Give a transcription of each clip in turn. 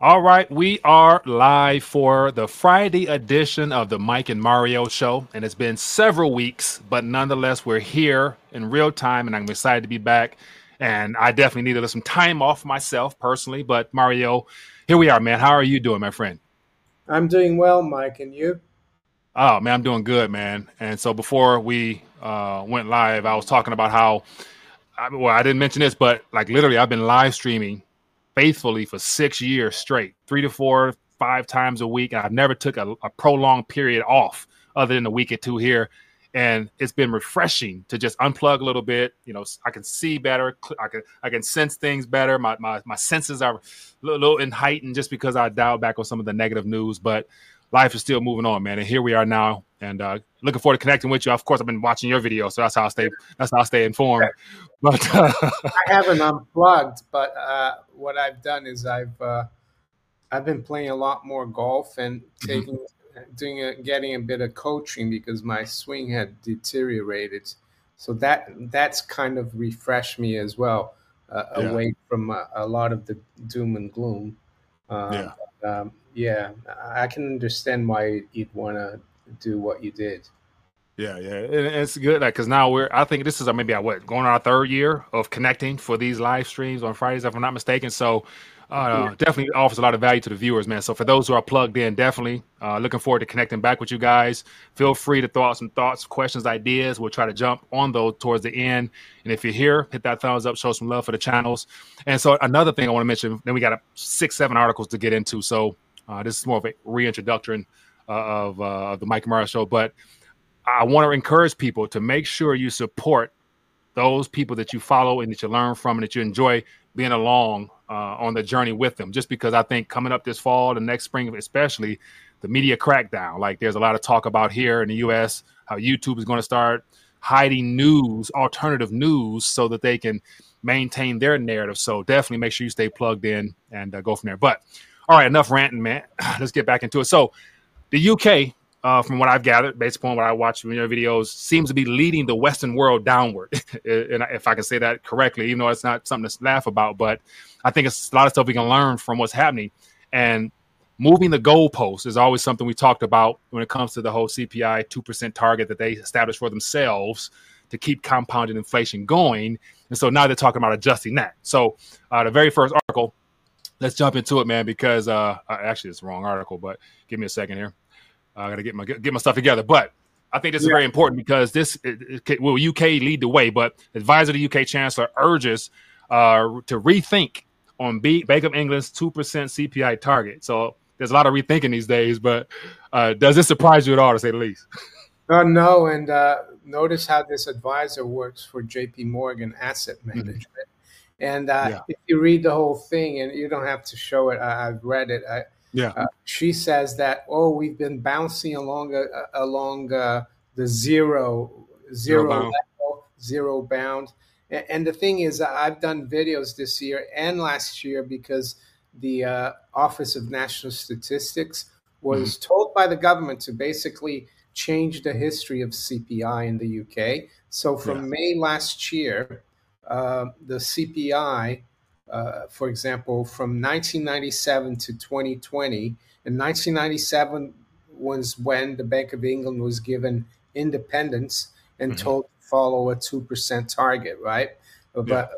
All right, we are live for the Friday edition of the Mike and Mario Show, and it's been several weeks, but nonetheless, we're here in real time, and I'm excited to be back, and I definitely need to let some time off myself personally, but Mario, here we are, man. How are you doing, my friend? I'm doing well, Mike, and you? Oh, man, I'm doing good, man, and so before we went live, I was talking about how, well, I didn't mention this, but like literally I've been live streaming faithfully for 6 years straight, 3 to 4, 5 times a week. And I've never took a prolonged period off other than a week or two here. And it's been refreshing to just unplug a little bit. You know, I can see better. I can sense things better. My senses are a little heightened just because I dialed back on some of the negative news, but life is still moving on, man. And here we are now, and looking forward to connecting with you. Of course, I've been watching your video, so that's how I stay informed. But I haven't unplugged, but what I've done is I've been playing a lot more golf and getting a bit of coaching because my swing had deteriorated. So that's kind of refreshed me as well, away from a lot of the doom and gloom. Yeah, I can understand why you'd want to do what you did. Yeah, and it's good because now I think this is going on our third year of connecting for these live streams on Fridays, if I'm not mistaken. So definitely offers a lot of value to the viewers, man. So for those who are plugged in, definitely looking forward to connecting back with you guys. Feel free to throw out some thoughts, questions, ideas. We'll try to jump on those towards the end. And if you're here, hit that thumbs up, show some love for the channels. And so another thing I want to mention, then we got 6-7 articles to get into. So this is more of a reintroduction of the Mike and Mario Show, but I want to encourage people to make sure you support those people that you follow and that you learn from and that you enjoy being along on the journey with them, just because I think coming up this fall, the next spring, especially the media crackdown, like there's a lot of talk about here in the U.S., how YouTube is going to start hiding news, alternative news, so that they can maintain their narrative. So definitely make sure you stay plugged in and go from there. But all right, enough ranting, man. Let's get back into it. So the UK, from what I've gathered, based upon what I watched in your videos, seems to be leading the Western world downward. And if I can say that correctly, even though it's not something to laugh about, but I think it's a lot of stuff we can learn from what's happening. And moving the goalposts is always something we talked about when it comes to the whole CPI 2% target that they established for themselves to keep compounded inflation going. And so now they're talking about adjusting that. So the very first article, let's jump into it, man, because actually it's the wrong article, but give me a second here. I got to get my stuff together. But I think this is very important because this will UK lead the way. But advisor to UK Chancellor urges to rethink on Bank of England's 2% CPI target. So there's a lot of rethinking these days. But does this surprise you at all, to say the least? No. And notice how this advisor works for JPMorgan Asset Management. Mm-hmm. And if you read the whole thing, and you don't have to show it, I've read it. She says that, we've been bouncing along the zero bound. And the thing is, I've done videos this year and last year because the Office of National Statistics was told by the government to basically change the history of CPI in the UK. So from May last year, the CPI, for example, from 1997 to 2020, and 1997 was when the Bank of England was given independence and told to follow a 2% target, right? But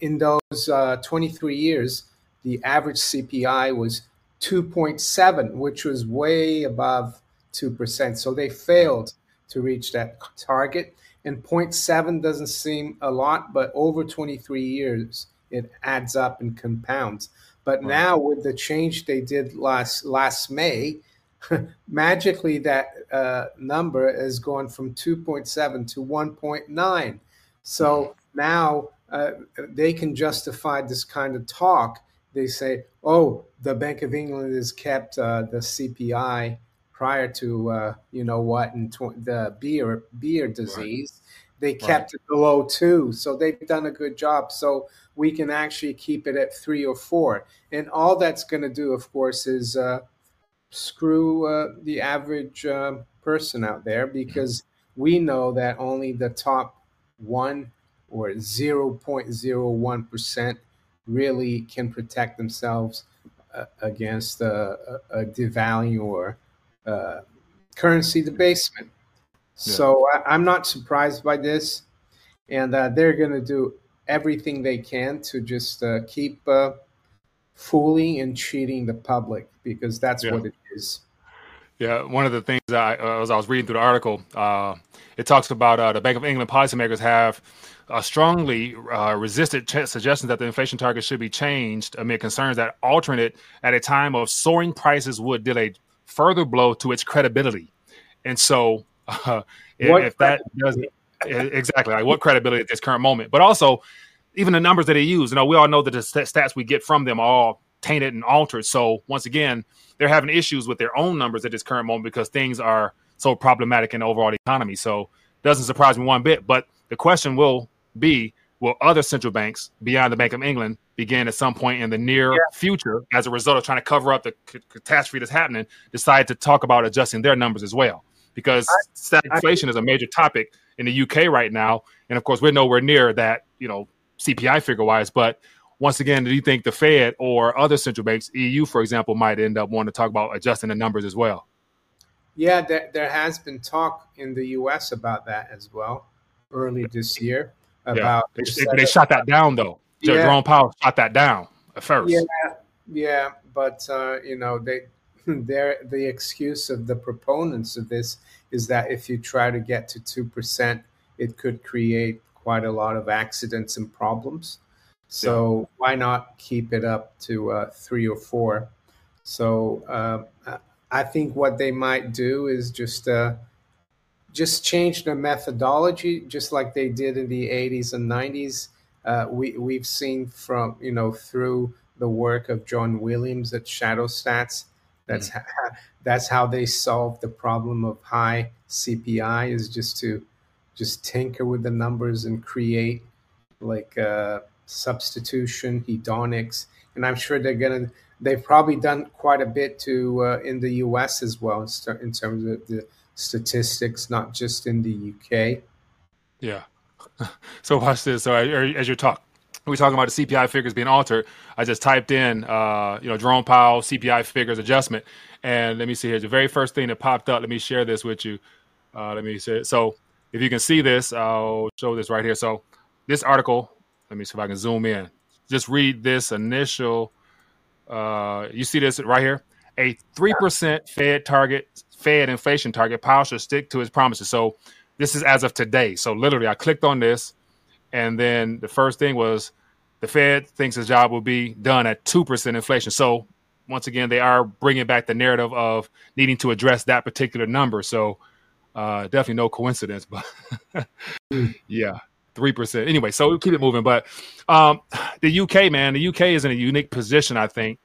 in those 23 years, the average CPI was 2.7, which was way above 2%. So they failed to reach that target. And 0.7 doesn't seem a lot, but over 23 years, it adds up and compounds. But now with the change they did last May, magically that number has gone from 2.7 to 1.9. So now they can justify this kind of talk. They say, the Bank of England has kept the CPI prior to, the beer disease, they kept it below 2. So they've done a good job. So we can actually keep it at 3 or 4. And all that's going to do, of course, is screw the average person out there, because we know that only the top 1 or 0.01% really can protect themselves against a devaluer currency debasement. Yeah. So I'm not surprised by this. And they're going to do everything they can to just keep fooling and cheating the public, because that's what it is. Yeah, one of the things I was reading through the article, it talks about the Bank of England policymakers have strongly resisted suggestions that the inflation target should be changed amid concerns that altering it at a time of soaring prices would deal a further blow to its credibility. And so if that doesn't exactly, like what credibility at this current moment, but also even the numbers that they use, you know, we all know that the stats we get from them are all tainted and altered. So once again, they're having issues with their own numbers at this current moment because things are so problematic in the overall economy. So it doesn't surprise me one bit. But the question will be, will other central banks beyond the Bank of England begin at some point in the near future, as a result of trying to cover up the catastrophe that's happening, decide to talk about adjusting their numbers as well? Because stagflation is a major topic in the UK right now. And of course, we're nowhere near that, you know, CPI figure wise, but once again, do you think the Fed or other central banks, EU, for example, might end up wanting to talk about adjusting the numbers as well? Yeah, there has been talk in the U.S. about that as well early this year. About they shot that down, though. Yeah. Jerome Powell shot that down at first. Yeah, but, you know, the excuse of the proponents of this is that if you try to get to 2%, it could create quite a lot of accidents and problems. So why not keep it up to 3 or 4? So I think what they might do is just change the methodology, just like they did in the 80s and 90s. We've seen from, you know, through the work of John Williams at Shadow Stats, that's how they solved the problem of high CPI, is just to tinker with the numbers and create like substitution, hedonics, and I'm sure they've probably done quite a bit to in the US as well, in terms of the statistics, not just in the UK. So watch this. So as you talk, we're talking about the CPI figures being altered. I just typed in Jerome Powell CPI figures adjustment, and let me see here, the very first thing that popped up. Let me share this with you. Let me see it. So if you can see this, I'll show this right here. So this article, let me see if I can zoom in. Just read this initial. You see this right here? A 3% Fed inflation target. Powell should stick to his promises. So this is as of today. So literally, I clicked on this, and then the first thing was the Fed thinks his job will be done at 2% inflation. So once again, they are bringing back the narrative of needing to address that particular number. So definitely no coincidence, but 3%. Anyway, so we'll keep it moving. But the UK, man, the UK is in a unique position, I think,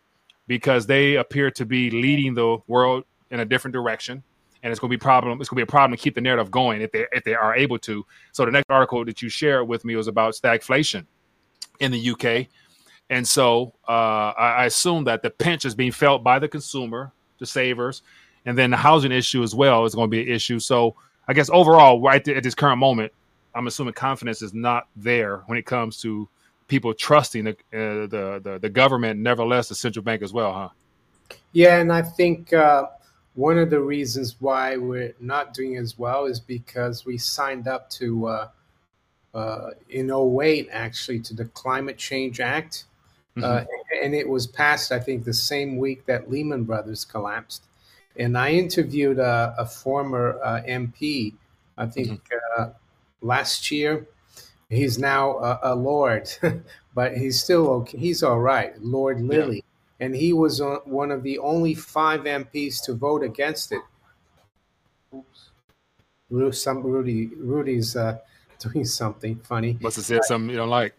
because they appear to be leading the world in a different direction. And it's going to be a problem to keep the narrative going if they are able to. So the next article that you shared with me was about stagflation in the UK. And so I assume that the pinch is being felt by the consumer, the savers, and then the housing issue as well is going to be an issue. So I guess overall, right at this current moment, I'm assuming confidence is not there when it comes to people trusting the government, nevertheless, the central bank as well, huh? Yeah, and I think one of the reasons why we're not doing as well is because we signed up to, in 2008, actually, to the Climate Change Act. And it was passed, I think, the same week that Lehman Brothers collapsed. And I interviewed a former MP, I think, last year. He's now a lord, but he's still okay. He's all right, Lord Lilley. Yeah. And he was one of the only 5 MPs to vote against it. Rudy's doing something funny. Must have said something you don't like.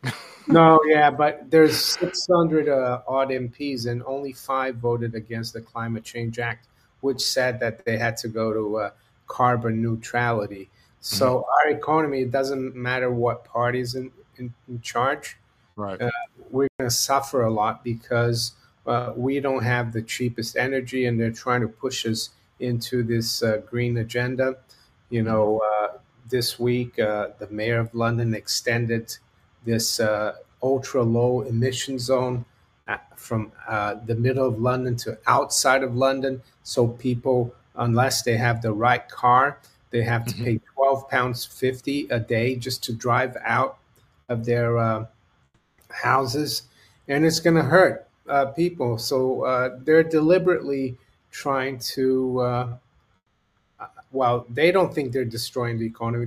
But there's 600 odd MPs, and only 5 voted against the Climate Change Act, which said that they had to go to carbon neutrality. So our economy, it doesn't matter what party's in charge. Right. We're going to suffer a lot because we don't have the cheapest energy, and they're trying to push us into this green agenda. You know, this week, the mayor of London extended this ultra low emission zone the middle of London to outside of London. So people, unless they have the right car, they have to pay £12.50 a day just to drive out of their houses. And it's going to hurt people. So they're deliberately trying to, well, they don't think they're destroying the economy.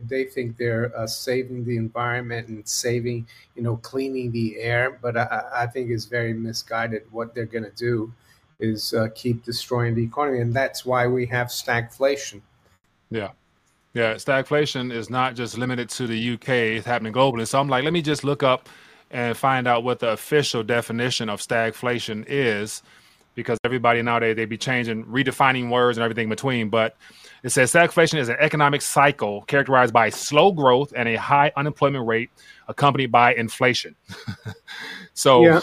They think they're saving the environment and saving, you know, cleaning the air. But I think it's very misguided. What they're going to do is keep destroying the economy. And that's why we have stagflation. Yeah. Yeah. Stagflation is not just limited to the UK. It's happening globally. So I'm like, let me just look up and find out what the official definition of stagflation is, because everybody nowadays, they be changing, redefining words and everything in between. But it says stagflation is an economic cycle characterized by slow growth and a high unemployment rate accompanied by inflation. So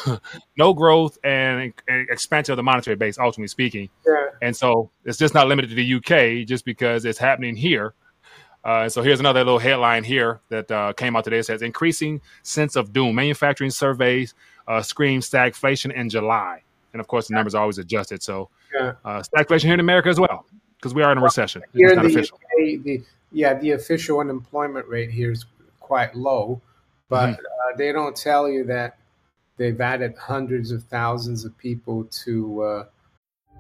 no growth and expansion of the monetary base, ultimately speaking. Yeah. And so it's just not limited to the UK just because it's happening here. So here's another little headline here that came out today. It says increasing sense of doom. Manufacturing surveys scream stagflation in July. And of course, the numbers are always adjusted. So stagflation here in America as well, because we are in a recession. Here it's not official. The official unemployment rate here is quite low, but they don't tell you that they've added hundreds of thousands of people to...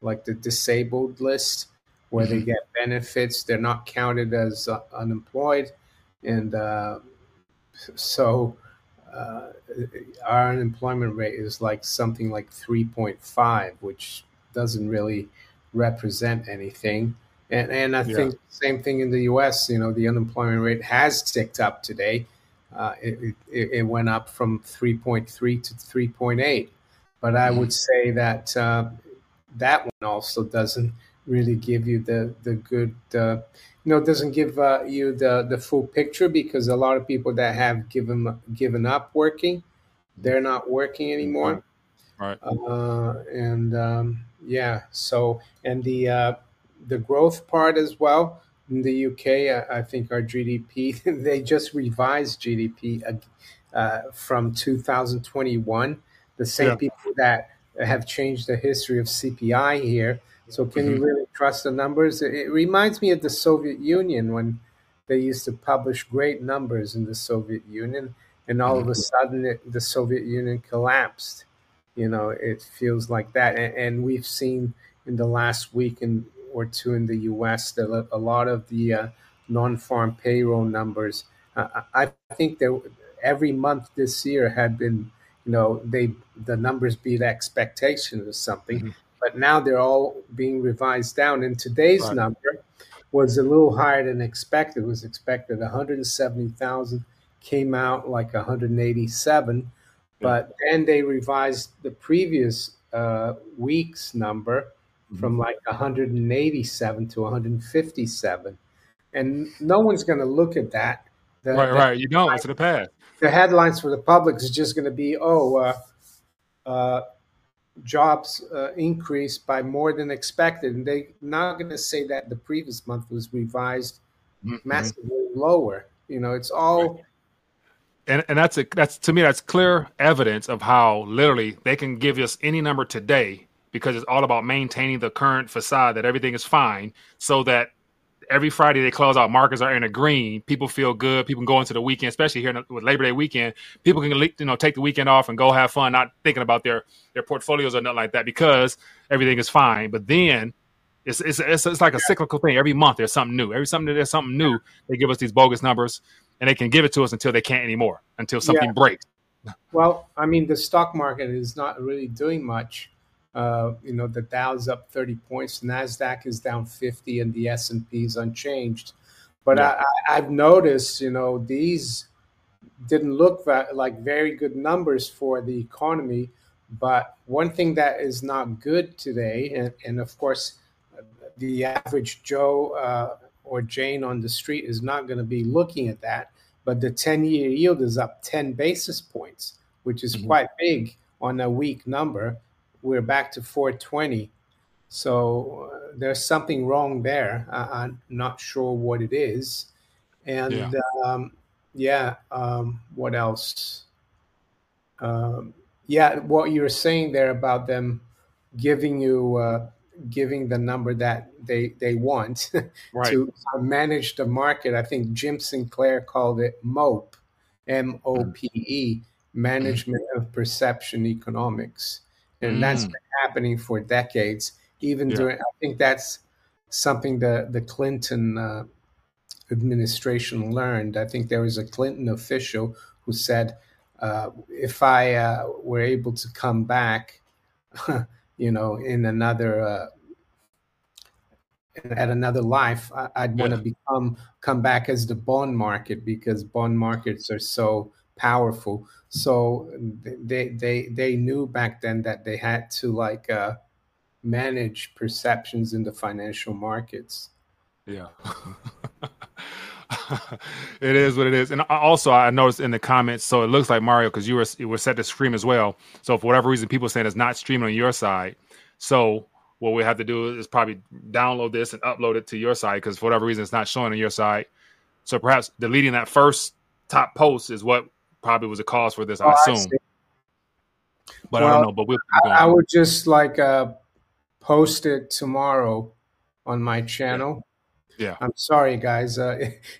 Like the disabled list, where they get benefits, they're not counted as unemployed. And so our unemployment rate is like something like 3.5, which doesn't really represent anything. And I think the same thing in the US, you know, the unemployment rate has ticked up today. It went up from 3.3 to 3.8. But I would say that... that one also doesn't really give you the good, doesn't give you the full picture, because a lot of people that have given up working, they're not working anymore. Right. The growth part as well in the UK, I think our GDP, they just revised GDP from 2021. The same people that have changed the history of CPI here. So can you really trust the numbers? It reminds me of the Soviet Union, when they used to publish great numbers in the Soviet Union, and all of a sudden the Soviet Union collapsed. You know, it feels like that. And we've seen in the last week or two in the U.S. that a lot of the non-farm payroll numbers, I think that every month this year had been, you know, the numbers beat expectations or something, but now they're all being revised down. And today's number was a little higher than expected. It was expected 170,000, came out like 187, but then they revised the previous week's number from like 187 to 157, and no one's going to look at that. You don't. It's in the past. The headlines for the public is just going to be, jobs increased by more than expected. And they're not going to say that the previous month was revised massively lower. You know, it's all. And that's to me, that's clear evidence of how literally they can give us any number today, because it's all about maintaining the current facade that everything is fine, so that every Friday they close out. Markets are in the green. People feel good. People can go into the weekend, especially here with Labor Day weekend. People can, you know, take the weekend off and go have fun, not thinking about their portfolios or nothing like that, because everything is fine. But then it's like a cyclical thing. Every month there's something new. There's something new. They give us these bogus numbers, and they can give it to us until they can't anymore, until something breaks. Well, I mean, the stock market is not really doing much. The Dow's up 30 points, NASDAQ is down 50, and the S&P is unchanged. But I've noticed, you know, these didn't look like very good numbers for the economy, But one thing that is not good today, and of course, the average Joe or Jane on the street is not going to be looking at that, but the 10-year yield is up 10 basis points, which is quite big on a weak number. We're back to 420. So there's something wrong there. I'm not sure what it is. And what else? What you were saying there about them giving you giving the number that they want right. to manage the market. I think Jim Sinclair called it MOPE, M-O-P-E, Management of Perception Economics. And that's been happening for decades. Even during, I think that's something the Clinton administration learned. I think there was a Clinton official who said, if I were able to come back, you know, in another at another life, I'd want to come back as the bond market, because bond markets are so powerful. So they knew back then that they had to manage perceptions in the financial markets. Yeah. It is what it is. And also I noticed in the comments, so it looks like Mario, because you were set to stream as well. So for whatever reason, people are saying it's not streaming on your side. So what we have to do is probably download this and upload it to your side, because for whatever reason, it's not showing on your side. So perhaps deleting that first top post is what probably was a cause for this, I assume. But I don't know. But I would just post it tomorrow on my channel. Yeah. I'm sorry, guys.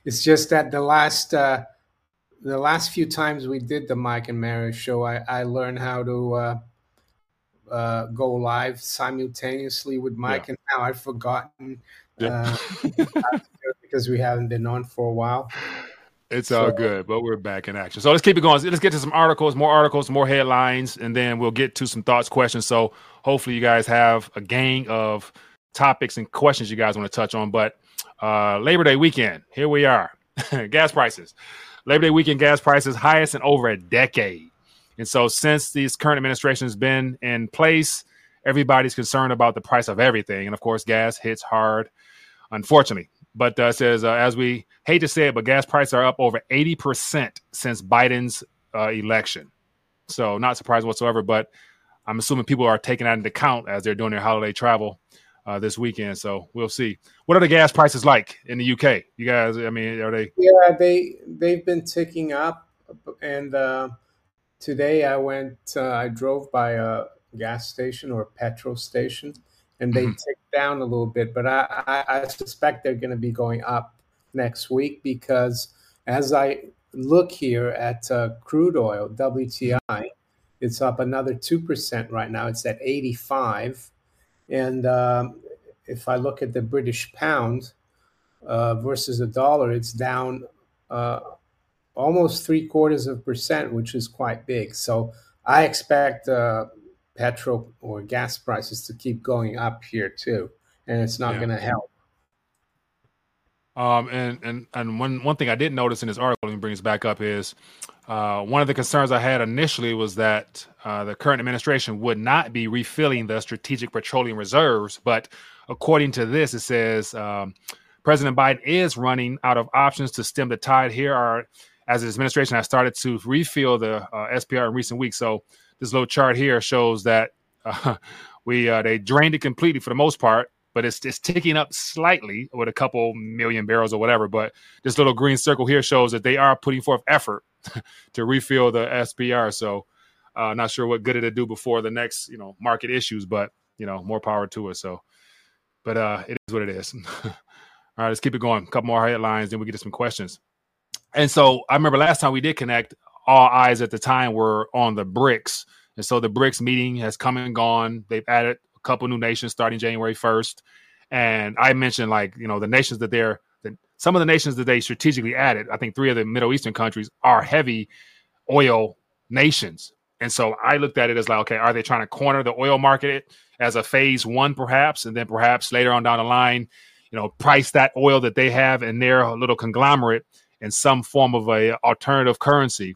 It's just that the last few times we did the Mike and Mario show, I learned how to go live simultaneously with Mike, and now I've forgotten because we haven't been on for a while. It's all good, but we're back in action. So let's keep it going. Let's get to some articles, more headlines, and then we'll get to some thoughts, questions. So hopefully you guys have a gang of topics and questions you guys want to touch on. But Labor Day weekend, here we are. Gas prices. Labor Day weekend gas prices highest in over a decade. And so since this current administration has been in place, everybody's concerned about the price of everything. And, of course, gas hits hard, unfortunately. But it says, as we hate to say it, but gas prices are up over 80% since Biden's election. So not surprised whatsoever, but I'm assuming people are taking that into account as they're doing their holiday travel this weekend. So we'll see. What are the gas prices like in the UK? You guys, I mean, are they? Yeah, they've been ticking up. And today I drove by a gas station or a petrol station. And they tick down a little bit, but I suspect they're going to be going up next week, because as I look here at crude oil, WTI, it's up another 2% right now. It's at 85. And if I look at the British pound versus the dollar, it's down almost 0.75%, which is quite big. So I expect petrol or gas prices to keep going up here too, and it's not going to help. And one thing I did notice in this article, and brings back up, is one of the concerns I had initially was that the current administration would not be refilling the strategic petroleum reserves. But according to this, it says President Biden is running out of options to stem the tide. Here are, as his administration has started to refill the SPR in recent weeks. So this little chart here shows that they drained it completely for the most part, but it's ticking up slightly with a couple million barrels or whatever. But this little green circle here shows that they are putting forth effort to refill the SPR. So not sure what good it'll do before the next, market issues, but, more power to it. So, but it is what it is. All right, let's keep it going. A couple more headlines, then we get to some questions. And so I remember last time we did connect, all eyes at the time were on the BRICS. And so the BRICS meeting has come and gone. They've added a couple new nations starting January 1st. And I mentioned, the nations that some of the nations that they strategically added, I think 3 of the Middle Eastern countries are heavy oil nations. And so I looked at it as okay, are they trying to corner the oil market as a phase 1 perhaps? And then perhaps later on down the line, price that oil that they have in their little conglomerate in some form of a alternative currency.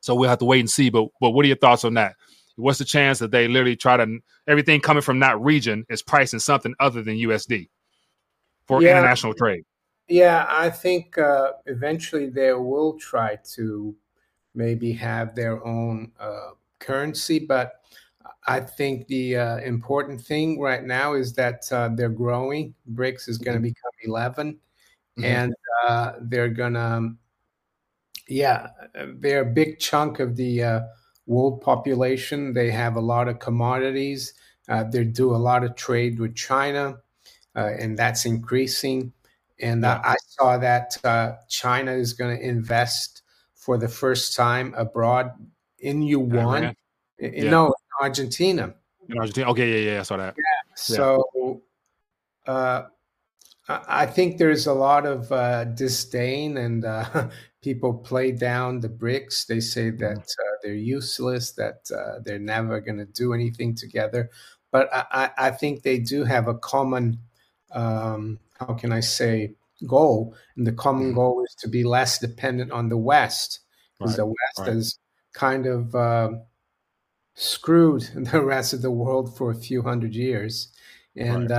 So we'll have to wait and see. But what are your thoughts on that? What's the chance that they literally try to, everything coming from that region is priced in something other than USD for international trade? Yeah, I think eventually they will try to maybe have their own currency. But I think the important thing right now is that they're growing. BRICS is going to become 11. Mm-hmm. And they're going to, they're a big chunk of the world population. They have a lot of commodities. They do a lot of trade with China, and that's increasing. And I saw that China is going to invest for the first time abroad in yuan. In Argentina. In Argentina. Okay, I saw that. Yeah. So I think there's a lot of disdain, and people play down the BRICS. They say that they're useless, that they're never going to do anything together. But I think they do have a common, how can I say, goal. And the common goal is to be less dependent on the West, because the West has kind of screwed the rest of the world for a few hundred years. And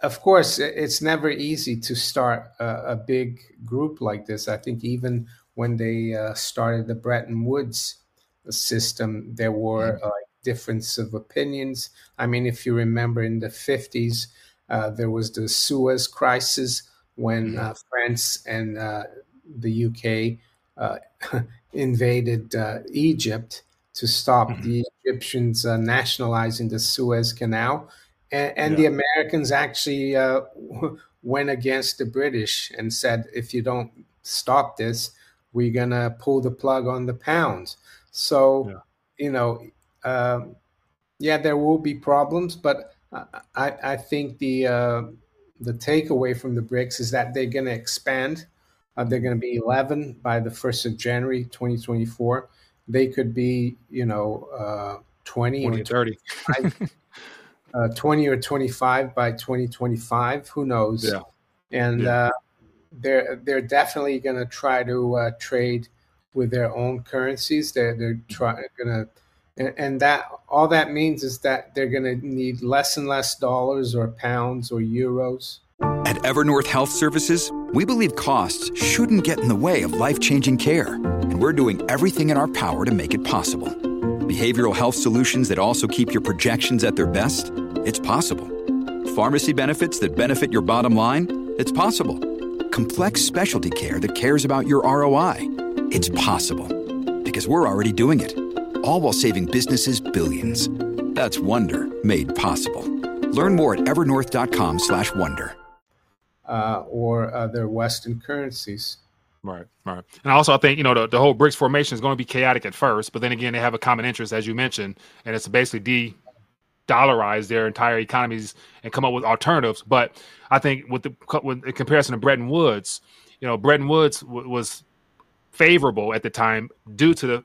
of course, it's never easy to start a big group like this. I think even when they started the Bretton Woods system, there were differences of opinions. I mean, if you remember in the 50s, there was the Suez Crisis when France and the UK invaded Egypt to stop the Egyptians nationalizing the Suez Canal. And the Americans actually went against the British and said, if you don't stop this, we're going to pull the plug on the pound. So, there will be problems. But I think the takeaway from the BRICS is that they're going to expand. They're going to be 11 by the 1st of January, 2024. They could be, 20 or 30. 20 or 25 by 2025, who knows? Yeah. And they're definitely going to try to trade with their own currencies. And that all that means is that they're going to need less and less dollars or pounds or euros. At Evernorth Health Services, we believe costs shouldn't get in the way of life-changing care, and we're doing everything in our power to make it possible. Behavioral health solutions that also keep your projections at their best? It's possible. Pharmacy benefits that benefit your bottom line? It's possible. Complex specialty care that cares about your ROI? It's possible. Because we're already doing it. All while saving businesses billions. That's Wonder made possible. Learn more at evernorth.com/wonder. Or other Western currencies. Right. And also I think, the whole BRICS formation is going to be chaotic at first, but then again, they have a common interest, as you mentioned, and it's basically de-dollarize their entire economies and come up with alternatives. But I think with the comparison to Bretton Woods, Bretton Woods was favorable at the time due to the,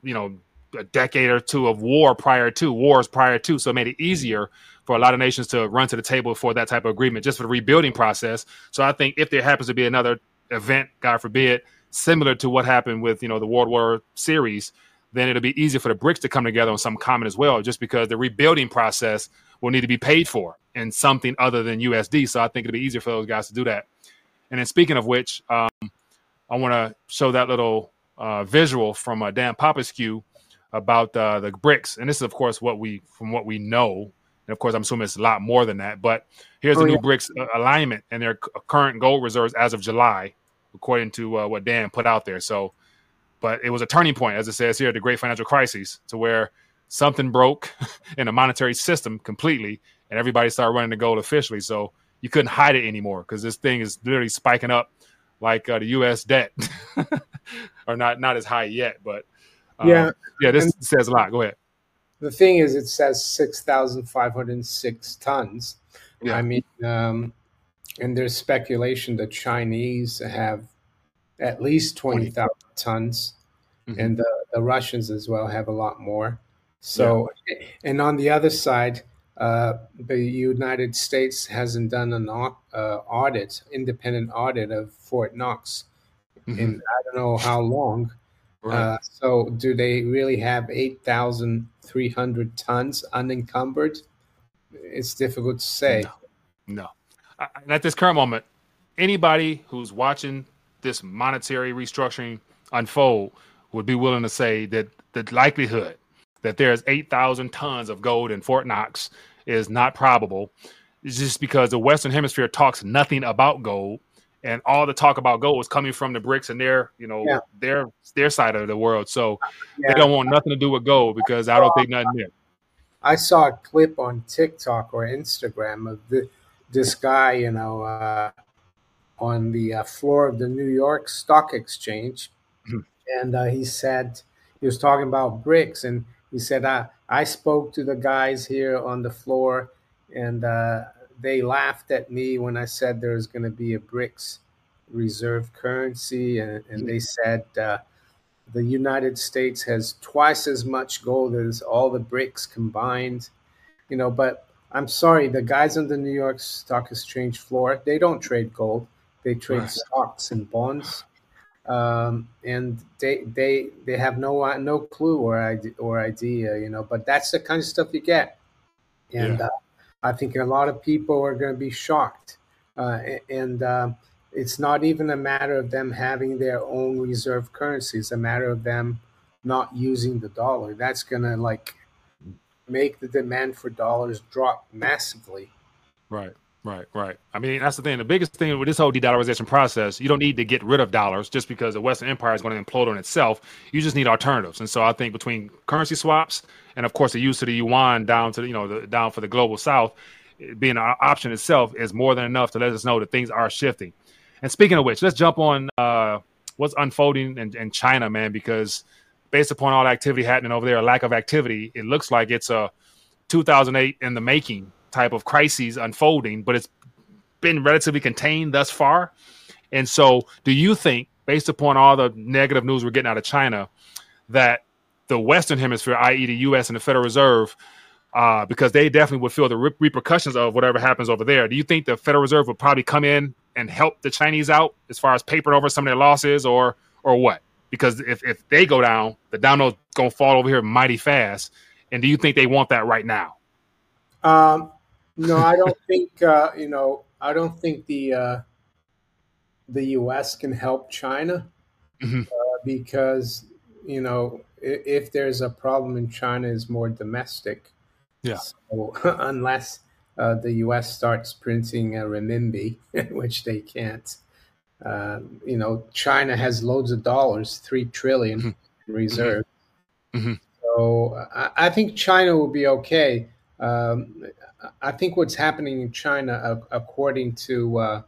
a decade or two of wars prior to. So it made it easier for a lot of nations to run to the table for that type of agreement, just for the rebuilding process. So I think if there happens to be another event, God forbid, similar to what happened with, the World War series, then it'll be easier for the BRICS to come together on something common as well, just because the rebuilding process will need to be paid for in something other than USD. So I think it'll be easier for those guys to do that. And then speaking of which, I want to show that little visual from Dan Popescue about the BRICS. And this is, of course, from what we know. And, of course, I'm assuming it's a lot more than that. But here's the new BRICS alignment and their current gold reserves as of July, according to what Dan put out there. So, but it was a turning point, as it says here, the great financial crisis, to where something broke in the monetary system completely, and everybody started running to gold officially. So you couldn't hide it anymore, because this thing is literally spiking up like the U.S. debt, or not as high yet. But this says a lot. Go ahead. The thing is, it says 6,506 tons. Yeah. I mean, and there's speculation that Chinese have at least 20,000 tons, and the Russians as well have a lot more. So, and on the other side, the United States hasn't done an independent audit of Fort Knox in I don't know how long. Right. So do they really have 8,300 tons unencumbered? It's difficult to say. No. And at this current moment, anybody who's watching this monetary restructuring unfold would be willing to say that the likelihood that there's 8,000 tons of gold in Fort Knox is not probable. It's just because the Western Hemisphere talks nothing about gold, and all the talk about gold is coming from the BRICS and their side of the world. So they don't want nothing to do with gold because I don't think nothing there. I saw a clip on TikTok or Instagram of this guy, on the floor of the New York Stock Exchange. And he said, he was talking about BRICS, and he said, I spoke to the guys here on the floor, and they laughed at me when I said there's going to be a BRICS reserve currency. And they said the United States has twice as much gold as all the BRICS combined. But I'm sorry, the guys on the New York Stock Exchange floor, they don't trade gold. They trade stocks and bonds. And they have no clue or idea, but that's the kind of stuff you get. And I think a lot of people are going to be shocked. It's not even a matter of them having their own reserve currency. It's a matter of them not using the dollar. That's going to make the demand for dollars drop massively. Right. I mean, that's the thing. The biggest thing with this whole de-dollarization process, you don't need to get rid of dollars just because the Western empire is going to implode on itself. You just need alternatives. And so I think between currency swaps and, of course, the use of the yuan down to, down for the global south being an option itself is more than enough to let us know that things are shifting. And speaking of which, let's jump on what's unfolding in China, man, because based upon all the activity happening over there, a lack of activity, it looks like it's a 2008 in the making type of crises unfolding, but it's been relatively contained thus far. And so do you think, based upon all the negative news we're getting out of China, that the Western hemisphere, i.e. the U.S. and the Federal Reserve, because they definitely would feel the repercussions of whatever happens over there, do you think the Federal Reserve would probably come in and help the Chinese out as far as papering over some of their losses or what? Because if they go down, the domino's going to fall over here mighty fast. And do you think they want that right now? No, I don't think, I don't think the U.S. can help China because, if there's a problem in China, it's more domestic. Yeah. So, unless the U.S. starts printing a renminbi, which they can't, China has loads of dollars, $3 trillion in reserve. So I think China will be okay. I think what's happening in China, according to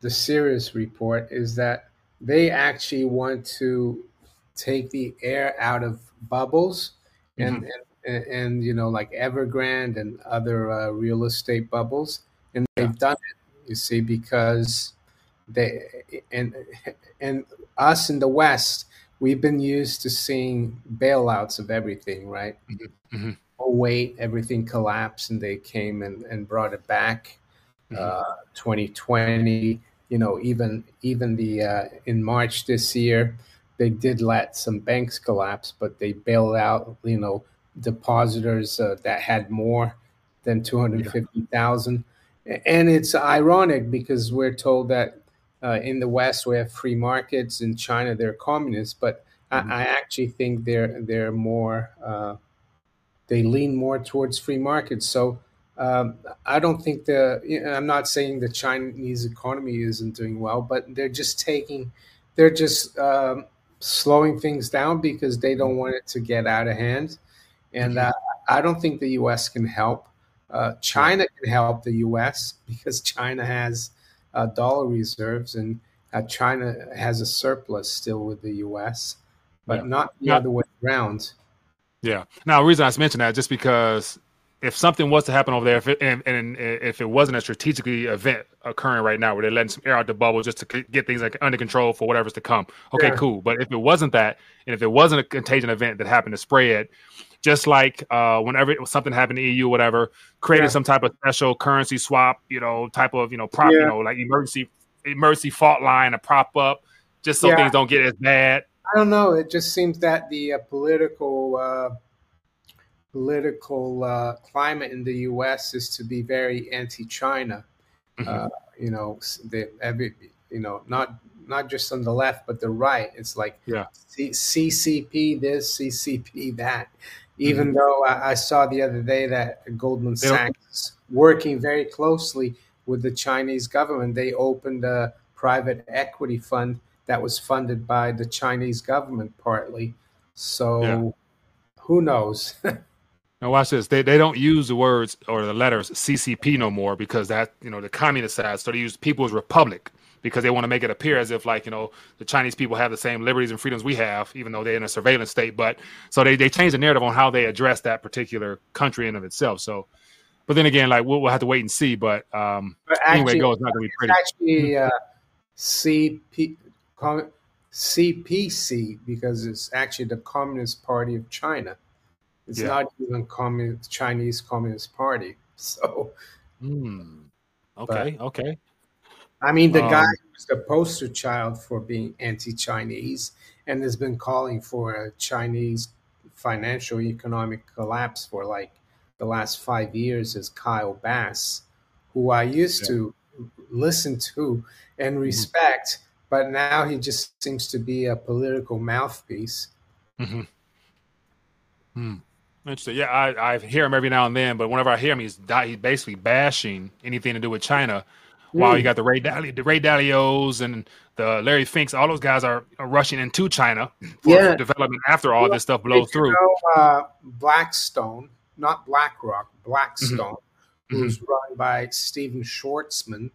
the Sirius report, is that they actually want to take the air out of bubbles and Evergrande and other real estate bubbles. And they've done it, you see, because they and us in the West, we've been used to seeing bailouts of everything, right? Everything collapsed, and they came and brought it back. 2020, even the in March this year, they did let some banks collapse, but they bailed out, depositors that had more than 250,000. And it's ironic because we're told that in the West we have free markets, in China they're communists, but I actually think they're more. They lean more towards free markets. So I don't think I'm not saying the Chinese economy isn't doing well, but they're just slowing things down because they don't want it to get out of hand. And I don't think the U.S. can help. China can help the U.S. because China has dollar reserves, and China has a surplus still with the U.S., but not the other way around. Yeah. Now, the reason I mentioned that is just because if something was to happen over there, if it wasn't a strategically event occurring right now where they're letting some air out the bubble just to get things under control for whatever's to come. Okay, cool. But if it wasn't that, and if it wasn't a contagion event that happened to spread, just like whenever something happened to the EU, whatever, created some type of special currency swap, type of, prop, like emergency fault line to prop up just so things don't get as bad. I don't know. It just seems that the political climate in the U.S. is to be very anti-China. Mm-hmm. Not just on the left, but the right. It's like CCP this, CCP that. Even though I saw the other day that Goldman Sachs working very closely with the Chinese government, they opened a private equity fund that was funded by the Chinese government partly. So who knows? Now watch this. They don't use the words or the letters CCP no more because that, the communist side. So they use People's Republic because they want to make it appear as if the Chinese people have the same liberties and freedoms we have, even though they're in a surveillance state. But so they change the narrative on how they address that particular country in of itself. So, but then again, we'll have to wait and see. But, it's not going to be pretty. Actually, CPC, because it's actually the Communist Party of China. It's not even Chinese Communist Party. So, okay. I mean, the guy was the poster child for being anti-Chinese and has been calling for a Chinese financial economic collapse for the last 5 years is Kyle Bass, who I used to listen to and respect, but now he just seems to be a political mouthpiece. Mm-hmm. Interesting. Yeah, I hear him every now and then, but whenever I hear him, he's basically bashing anything to do with China. Wow, you got the Ray Dalios and the Larry Finks. All those guys are rushing into China for development after all this stuff blows through. Blackstone, not BlackRock, Blackstone, who's run by Stephen Schwartzman.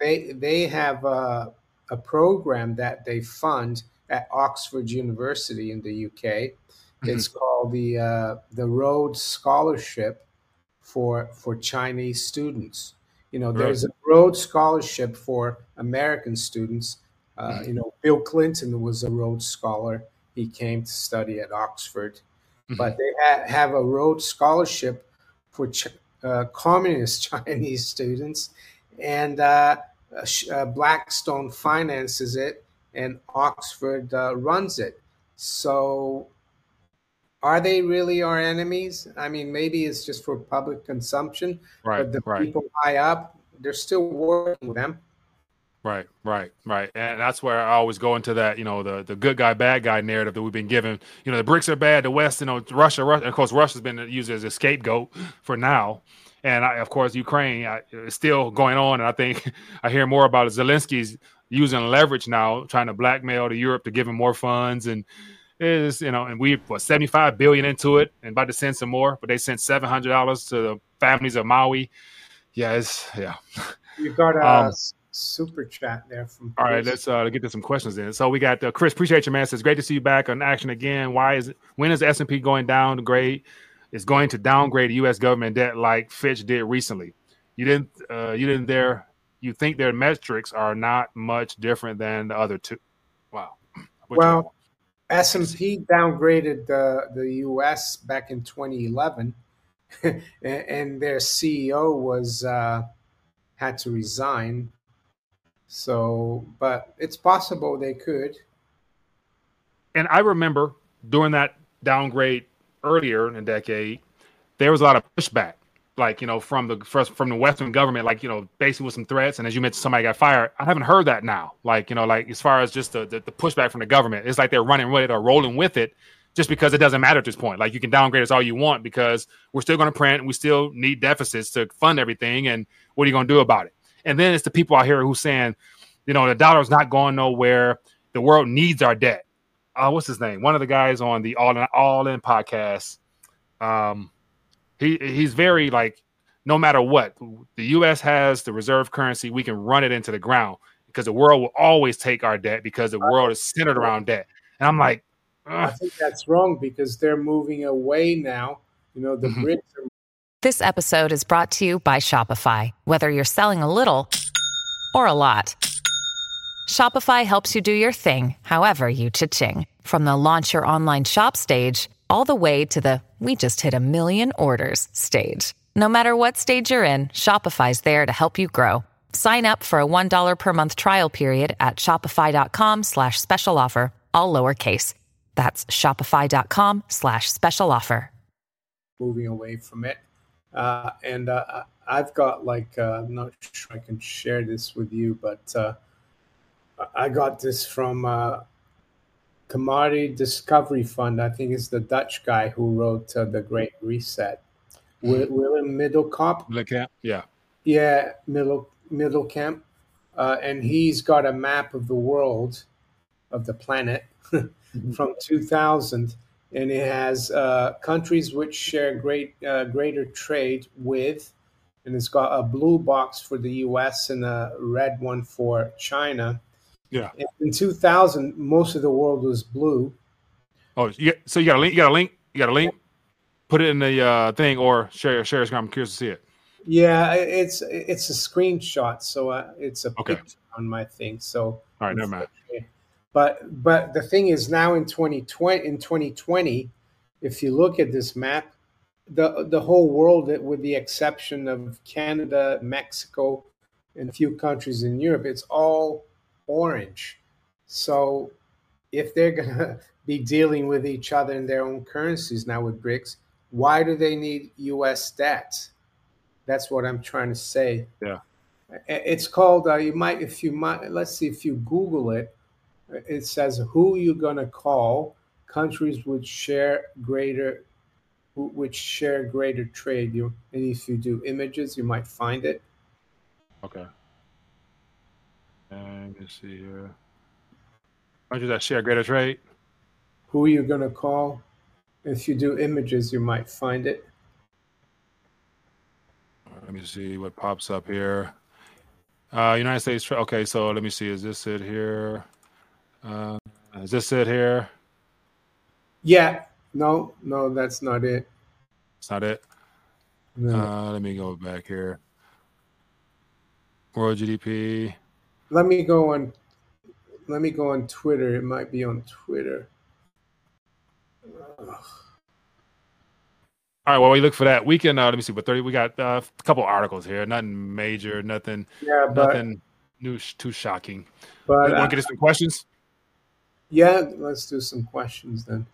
They have a program that they fund at Oxford University in the UK. It's called the Rhodes Scholarship for Chinese students. There's a Rhodes Scholarship for American students. Bill Clinton was a Rhodes Scholar. He came to study at Oxford. But they have a Rhodes Scholarship for communist Chinese students. And Blackstone finances it, and Oxford runs it. So are they really our enemies? I mean, maybe it's just for public consumption, but the people high up, they're still working with them. Right. And that's where I always go into that, the good guy, bad guy narrative that we've been given. The BRICS are bad, the West, Russia. And of course, Russia's been used as a scapegoat for now. And, Ukraine is still going on. And I think I hear more about it. Zelensky's using leverage now, trying to blackmail Europe to give him more funds and, and we put $75 billion into it and about to send some more, but they sent $700 to the families of Maui. You got a super chat there from Chris. All right, let's get to some questions in. So we got Chris, appreciate your man. Says great to see you back on action again. When is the S&P going down grade? It's going to downgrade the U.S. government debt like Fitch did recently. You think their metrics are not much different than the other two? Wow. S&P downgraded the U.S. back in 2011, and their CEO had to resign. So, but it's possible they could. And I remember during that downgrade earlier in the decade, there was a lot of pushback, from the Western government, basically with some threats. And as you mentioned, somebody got fired. I haven't heard that now. As far as just the pushback from the government, it's like they're running with it or rolling with it just because it doesn't matter at this point. You can downgrade us all you want because we're still going to print. We still need deficits to fund everything. And what are you going to do about it? And then it's the people out here who's saying, the dollar's not going nowhere. The world needs our debt. What's his name? One of the guys on the All In podcast, He's very no matter what, the U.S. has the reserve currency. We can run it into the ground because the world will always take our debt because the world is centered around debt. And I'm like, I think that's wrong because they're moving away now. The BRICS are. This episode is brought to you by Shopify. Whether you're selling a little or a lot, Shopify helps you do your thing, however you cha-ching. From the launch your online shop stage all the way to the we just hit 1 million orders stage. No matter what stage you're in, Shopify's there to help you grow. Sign up for a $1 per month trial period at shopify.com/special offer, all lowercase. That's shopify.com/special offer. Moving away from it. I've got I'm not sure I can share this with you, but I got this from Commodity Discovery Fund. I think it's the Dutch guy who wrote The Great Reset. Willem Middelkamp. Middelkamp, yeah. Yeah, Middelkamp. And he's got a map of the world, of the planet, from 2000. And it has countries which share greater trade with, and it's got a blue box for the U.S. and a red one for China. Yeah. And in 2000, most of the world was blue. Oh, so you got a link? Put it in the thing or share it. I'm curious to see it. Yeah, it's a screenshot, so it's a picture on my thing. So all right, never mind. But the thing is, now in 2020, if you look at this map, the whole world, with the exception of Canada, Mexico, and a few countries in Europe, it's all orange. So if they're gonna be dealing with each other in their own currencies now with BRICS, why do they need U.S. debt? That's what I'm trying to say. Yeah, it's called. Let's see if you Google it. It says, who are you gonna call countries which share greater trade? And if you do images, you might find it. Okay. Let me see here. Countries that share greater trade. Who are you gonna call? If you do images, you might find it. Let me see what pops up here. United States. Okay, so let me see. Is this it here? Is this it here? Yeah. No, that's not it. It's not it? No. Let me go back here. World GDP. Let me go on Twitter. It might be on Twitter. Ugh. All right, well, we look for that. We can let me see. But we got a couple articles here. Nothing major. Nothing. Yeah, but nothing new. Too shocking. But want to get us some questions? Yeah, let's do some questions then.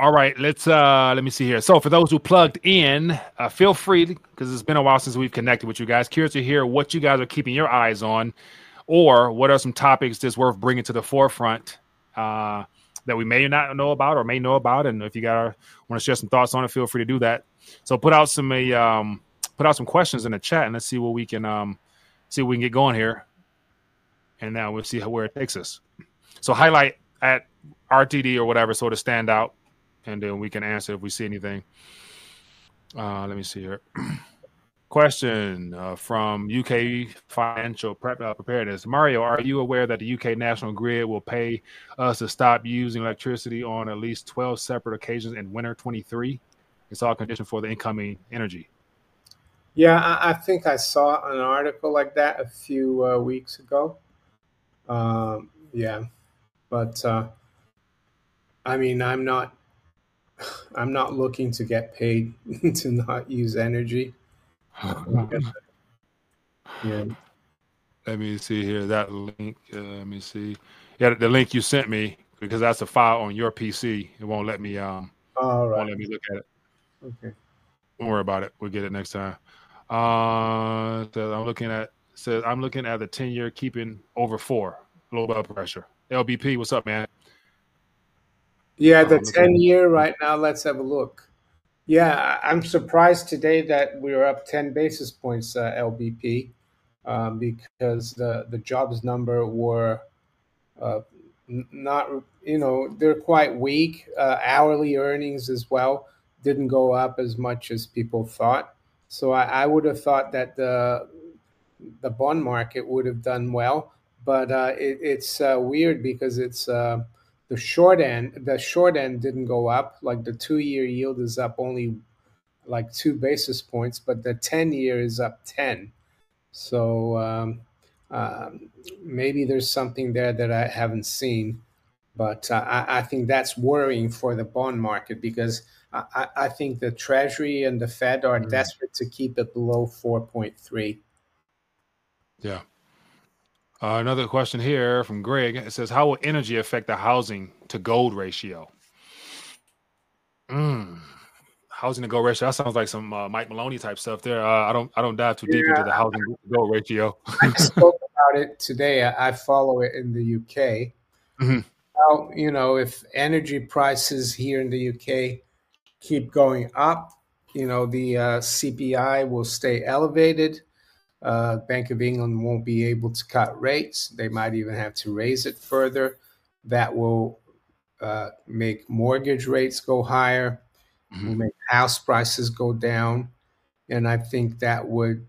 All right, let's let me see here. So for those who plugged in, feel free, because it's been a while since we've connected with you guys. Curious to hear what you guys are keeping your eyes on, or what are some topics that's worth bringing to the forefront that we may not know about or may know about. And if you want to share some thoughts on it, feel free to do that. So put out some questions in the chat, and let's see what we can get going here. And now we'll see where it takes us. So highlight at RTD or whatever, sort of stand out, and then we can answer if we see anything. Let me see here. Question from UK Financial Preparedness. Mario, are you aware that the UK National Grid will pay us to stop using electricity on at least 12 separate occasions in winter 23? It's all conditioned for the incoming energy. Yeah, I think I saw an article like that a few weeks ago. Yeah, but I mean, I'm not looking to get paid to not use energy. Yeah. Let me see here. That link. Let me see. Yeah, the link you sent me, because that's a file on your PC. It won't let me. All right. Won't let me look at it. Okay. Don't worry about it. We'll get it next time. I'm looking at the 10-year keeping over 4. Low blood pressure. LBP, what's up, man? Yeah, the 10-year right now. Let's have a look. Yeah, I'm surprised today that we are up 10 basis points LBP because the jobs number were not, they're quite weak. Hourly earnings as well didn't go up as much as people thought. So I would have thought that the bond market would have done well. But it's weird because it's the short end. The short end didn't go up. Like the 2-year yield is up only like 2 basis points, but the 10-year is up 10. So maybe there's something there that I haven't seen. But I think that's worrying for the bond market because I think the Treasury and the Fed are desperate to keep it below 4.3. Yeah. Another question here from Greg. It says, how will energy affect the housing to gold ratio? Housing to gold ratio. That sounds like some Mike Maloney type stuff there. I don't dive too deep into the housing to gold ratio. I spoke about it today. I follow it in the UK. Mm-hmm. Well, you know, if energy prices here in the UK keep going up, you know, the CPI will stay elevated. Bank of England won't be able to cut rates. They might even have to raise it further. That will make mortgage rates go higher, mm-hmm. will make house prices go down. And I think that would,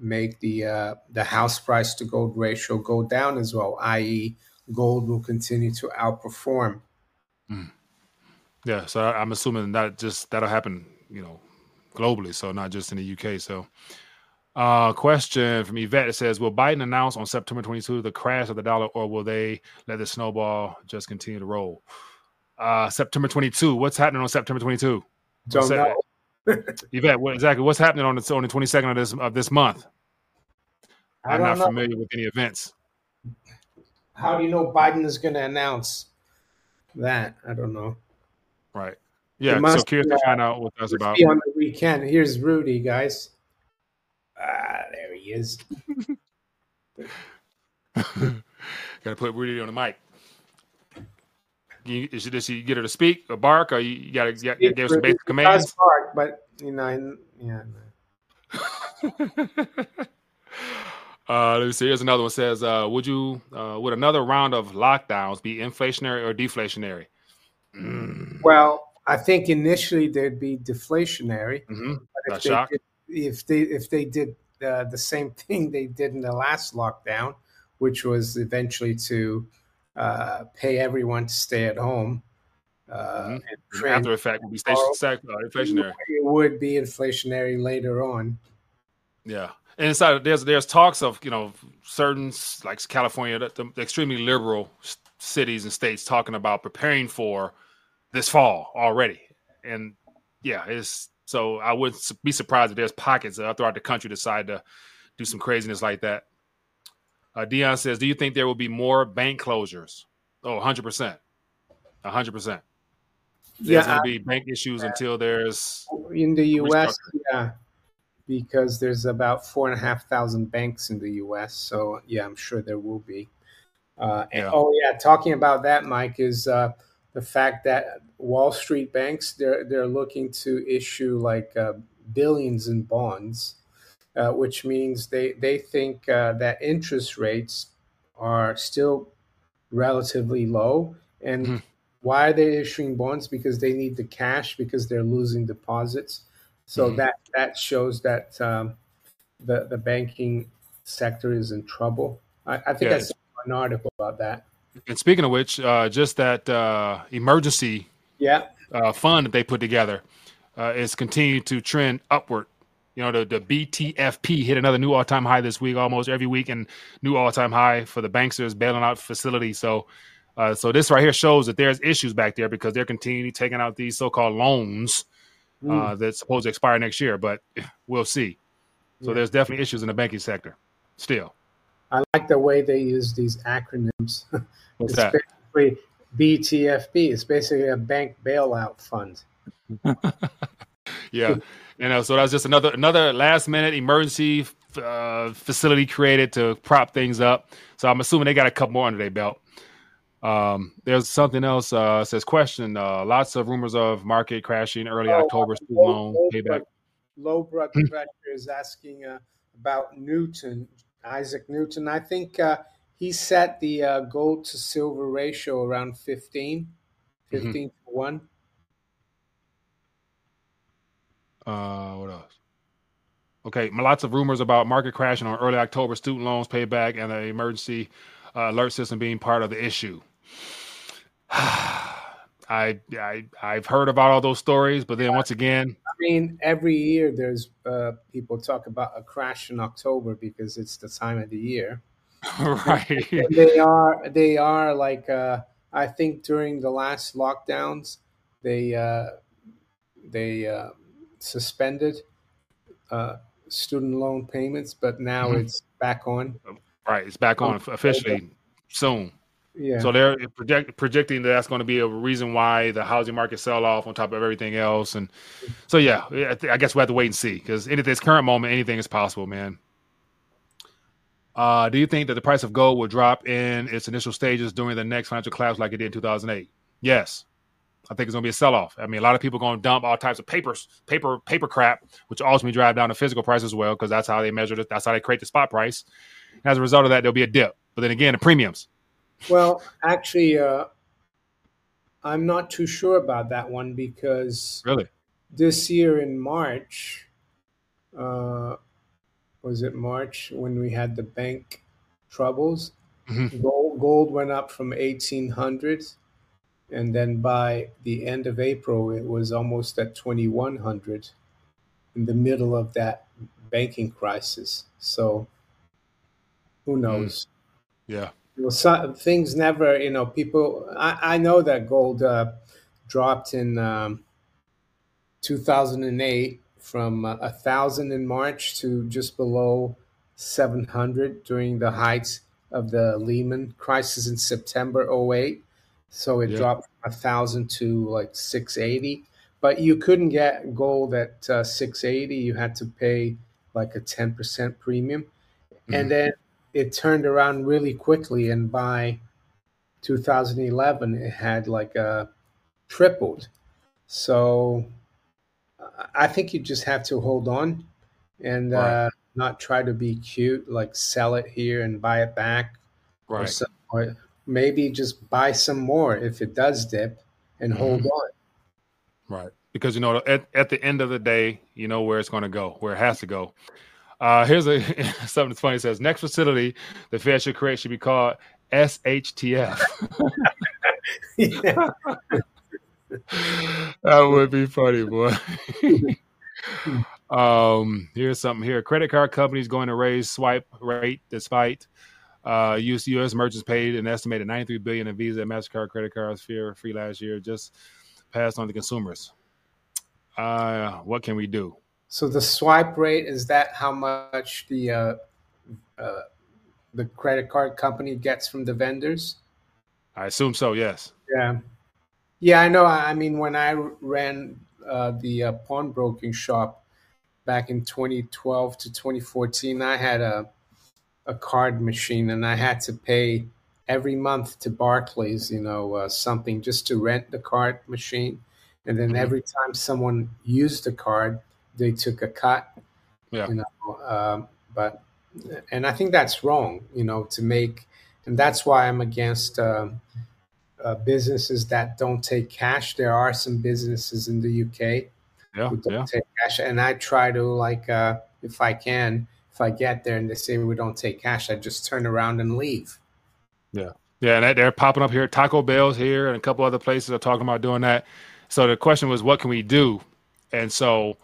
make the house price to gold ratio go down as well, i.e. gold will continue to outperform. Mm. Yeah, so I'm assuming that just that'll happen, you know, globally, so not just in the UK. So question from Yvette. It says, will Biden announce on September 22 the crash of the dollar, or will they let the snowball just continue to roll? September 22. What's happening on September 22? Don't know. Yvette, what's happening on the 22nd of this month? I'm not familiar with any events. How do you know Biden is going to announce that? I don't know. Right. Yeah. So curious to find out what that's about. On the weekend. Here's Rudy, guys. There he is. Gotta put Rudy on the mic. Does she get her to speak or bark, or you gotta give her some basic commands? Does bark, but you know, yeah. Let me see. Here's another one. It says, would another round of lockdowns be inflationary or deflationary? Mm. Well, I think initially they'd be deflationary. Mm-hmm. But if they did the same thing they did in the last lockdown, which was eventually to pay everyone to stay at home. Mm-hmm. After the fact, would be inflationary. It would be inflationary later on. Yeah. And inside, there's talks of, you know, certain, like California, the extremely liberal cities and states talking about preparing for this fall already. And, yeah, so I wouldn't be surprised if there's pockets throughout the country decide to do some craziness like that. Dion says, do you think there will be more bank closures? Oh, 100%. 100%. There's going to be bank issues until there's... In the U.S., yeah. Because there's about 4,500 banks in the U.S., so yeah, I'm sure there will be. Talking about that, Mike, is the fact that Wall Street banks they're looking to issue like billions in bonds, which means they think that interest rates are still relatively low. And why are they issuing bonds? Because they need the cash because they're losing deposits. So that shows that the banking sector is in trouble. I think I saw an article about that. And speaking of which, just that emergency fund that they put together is continued to trend upward. You know, the BTFP hit another new all-time high this week, almost every week, and new all-time high for the banksters bailing out facilities. So this right here shows that there's issues back there because they're continually taking out these so-called loans that's supposed to expire next year, but we'll see. So there's definitely issues in the banking sector still. I like the way they use these acronyms. What's that? Basically BTFP. It's basically a bank bailout fund. Yeah. You know, so that's just another last minute emergency facility created to prop things up. So I'm assuming they got a couple more under their belt. There's something else. Says question. Lots of rumors of market crashing early October. Student loan payback. Lowbrook is asking about Newton, Isaac Newton. I think he set the gold to silver ratio around 15 to 1. What else? Okay, lots of rumors about market crashing on early October. Student loans payback and the emergency alert system being part of the issue. I've heard about all those stories, but then once again, I mean, every year there's people talk about a crash in October because it's the time of the year, right? And they are like I think during the last lockdowns they suspended student loan payments, but now it's back on. Right, it's back on officially soon. Yeah. So they're projecting that's going to be a reason why the housing market sell off on top of everything else. And so, yeah, I guess we have to wait and see, because in this current moment, anything is possible, man. Do you think that the price of gold will drop in its initial stages during the next financial collapse like it did in 2008? Yes. I think it's going to be a sell-off. I mean, a lot of people are going to dump all types of paper crap, which ultimately drive down the physical price as well, because that's how they measure it. That's how they create the spot price. And as a result of that, there'll be a dip. But then again, the premiums. Well, actually, I'm not too sure about that one, because this year in March, was it March when we had the bank troubles? Mm-hmm. Gold went up from 1,800, and then by the end of April, it was almost at 2,100 in the middle of that banking crisis. So who knows? Yeah. Well, some things never, people, I know that gold dropped in 2008 from 1,000 in March to just below 700 during the heights of the Lehman crisis in September 08. So it dropped from 1,000 to like 680. But you couldn't get gold at 680. You had to pay like a 10% premium. Mm-hmm. And then it turned around really quickly, and by 2011, it had like tripled. So I think you just have to hold on and not try to be cute, like sell it here and buy it back. Right. Or maybe just buy some more if it does dip and hold on. Right. Because, at the end of the day, you know where it's going to go, where it has to go. Here's something that's funny. It says, next facility the Fed should create should be called SHTF. That would be funny, boy. Here's something here. Credit card companies going to raise swipe rate despite U.S. merchants paid an estimated $93 billion in Visa and MasterCard credit cards free last year, just passed on to consumers. What can we do? So the swipe rate, is that how much the credit card company gets from the vendors? I assume so, yes. Yeah, I know. I mean, when I ran the pawnbroking shop back in 2012 to 2014, I had a card machine, and I had to pay every month to Barclays, something just to rent the card machine. And then every time someone used the card, they took a cut, and I think that's wrong, and that's why I'm against businesses that don't take cash. There are some businesses in the UK who don't take cash, and I try to if I can, if I get there and they say we don't take cash, I just turn around and leave. Yeah, and they're popping up here. Taco Bell's here, and a couple other places are talking about doing that. So the question was, what can we do? And so,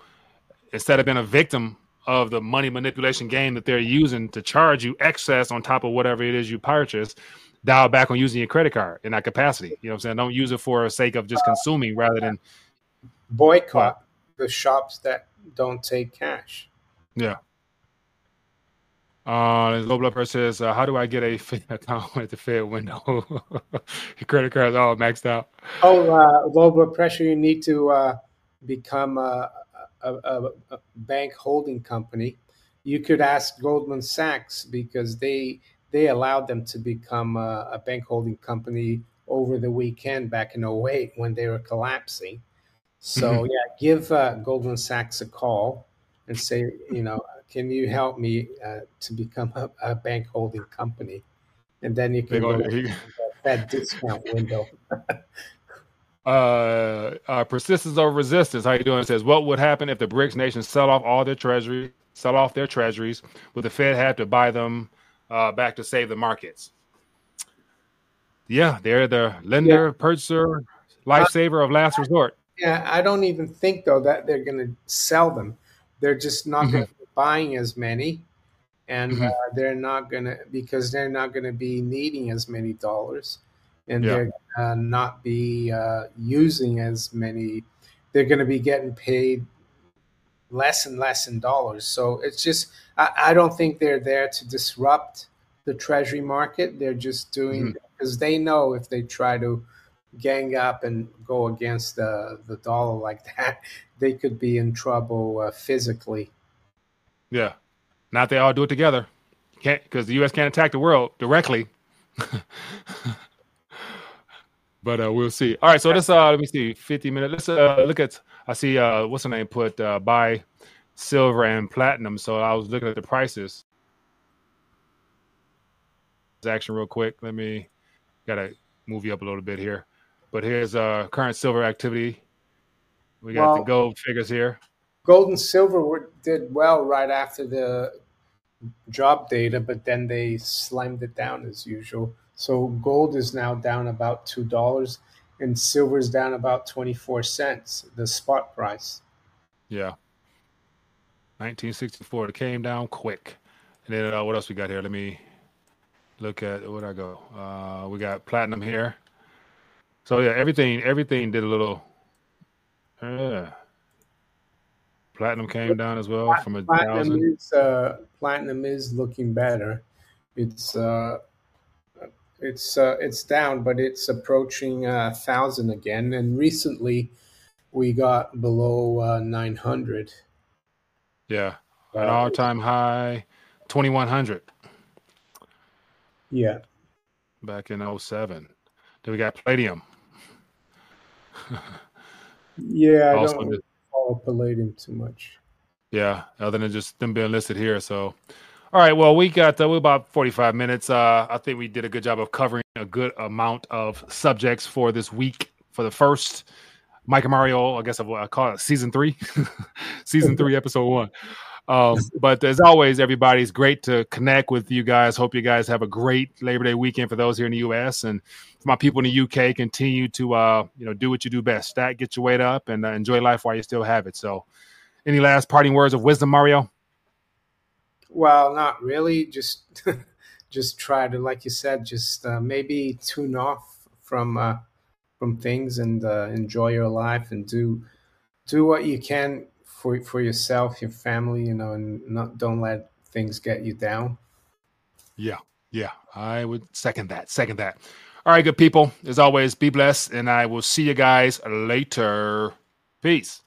instead of being a victim of the money manipulation game that they're using to charge you excess on top of whatever it is you purchase, dial back on using your credit card in that capacity. You know what I'm saying? Don't use it for the sake of just consuming rather than boycott the shops that don't take cash. Yeah. Low blood pressure says, how do I get a Fed account at the Fed window? Your credit card is all maxed out. Low blood pressure, you need to become a bank holding company. You could ask Goldman Sachs, because they allowed them to become a bank holding company over the weekend back in 08 when they were collapsing. So give Goldman Sachs a call and say, can you help me to become a bank holding company? And then you can go to that discount window. Persistence over resistance. How you doing? It says, what would happen if the BRICS nations sell off their treasuries? Would the Fed have to buy them back to save the markets? Yeah, they're the lender, purchaser, lifesaver of last resort. Yeah, I don't even think though that they're going to sell them. They're just not going to be buying as many, and they're not going to, because they're not going to be needing as many dollars. And they're going to not be using as many. They're going to be getting paid less and less in dollars. So it's just, I don't think they're there to disrupt the Treasury market. They're just doing it because they know if they try to gang up and go against the dollar like that, they could be in trouble physically. Yeah. Now they all do it together. Can't, because the U.S. can't attack the world directly. But we'll see. All right, so let's let me see, 50 minutes. Let's look at. I see what's her name put buy silver and platinum. So I was looking at the prices. Action real quick. Let me gotta move you up a little bit here. But here's current silver activity. We got the gold figures here. Gold and silver did well right after the job data, but then they slammed it down as usual. So gold is now down about $2 and silver is down about 24 cents, the spot price. Yeah. 1964, it came down quick. And then what else we got here? Let me look at, where'd I go? We got platinum here. So yeah, everything did a little, platinum came down as well from a thousand. Platinum is looking better. It's down, but it's approaching 1,000 again. And recently, we got below 900. Yeah, an all-time high, 2,100. Yeah. Back in 07. Then we got palladium. Yeah, I don't follow palladium too much. Yeah, other than just them being listed here, so... All right. Well, we got we're about 45 minutes. I think we did a good job of covering a good amount of subjects for this week for the first Mike and Mario. I guess I call it season three, episode 1. But as always, everybody, it's great to connect with you guys. Hope you guys have a great Labor Day weekend for those here in the U.S. and for my people in the UK. Continue to do what you do best: stack, get your weight up, and enjoy life while you still have it. So, any last parting words of wisdom, Mario? Well, not really. Just try to, like you said, just maybe tune off from things and enjoy your life and do what you can for yourself, your family, and don't let things get you down. Yeah, I would second that. All right, good people. As always, be blessed, and I will see you guys later. Peace.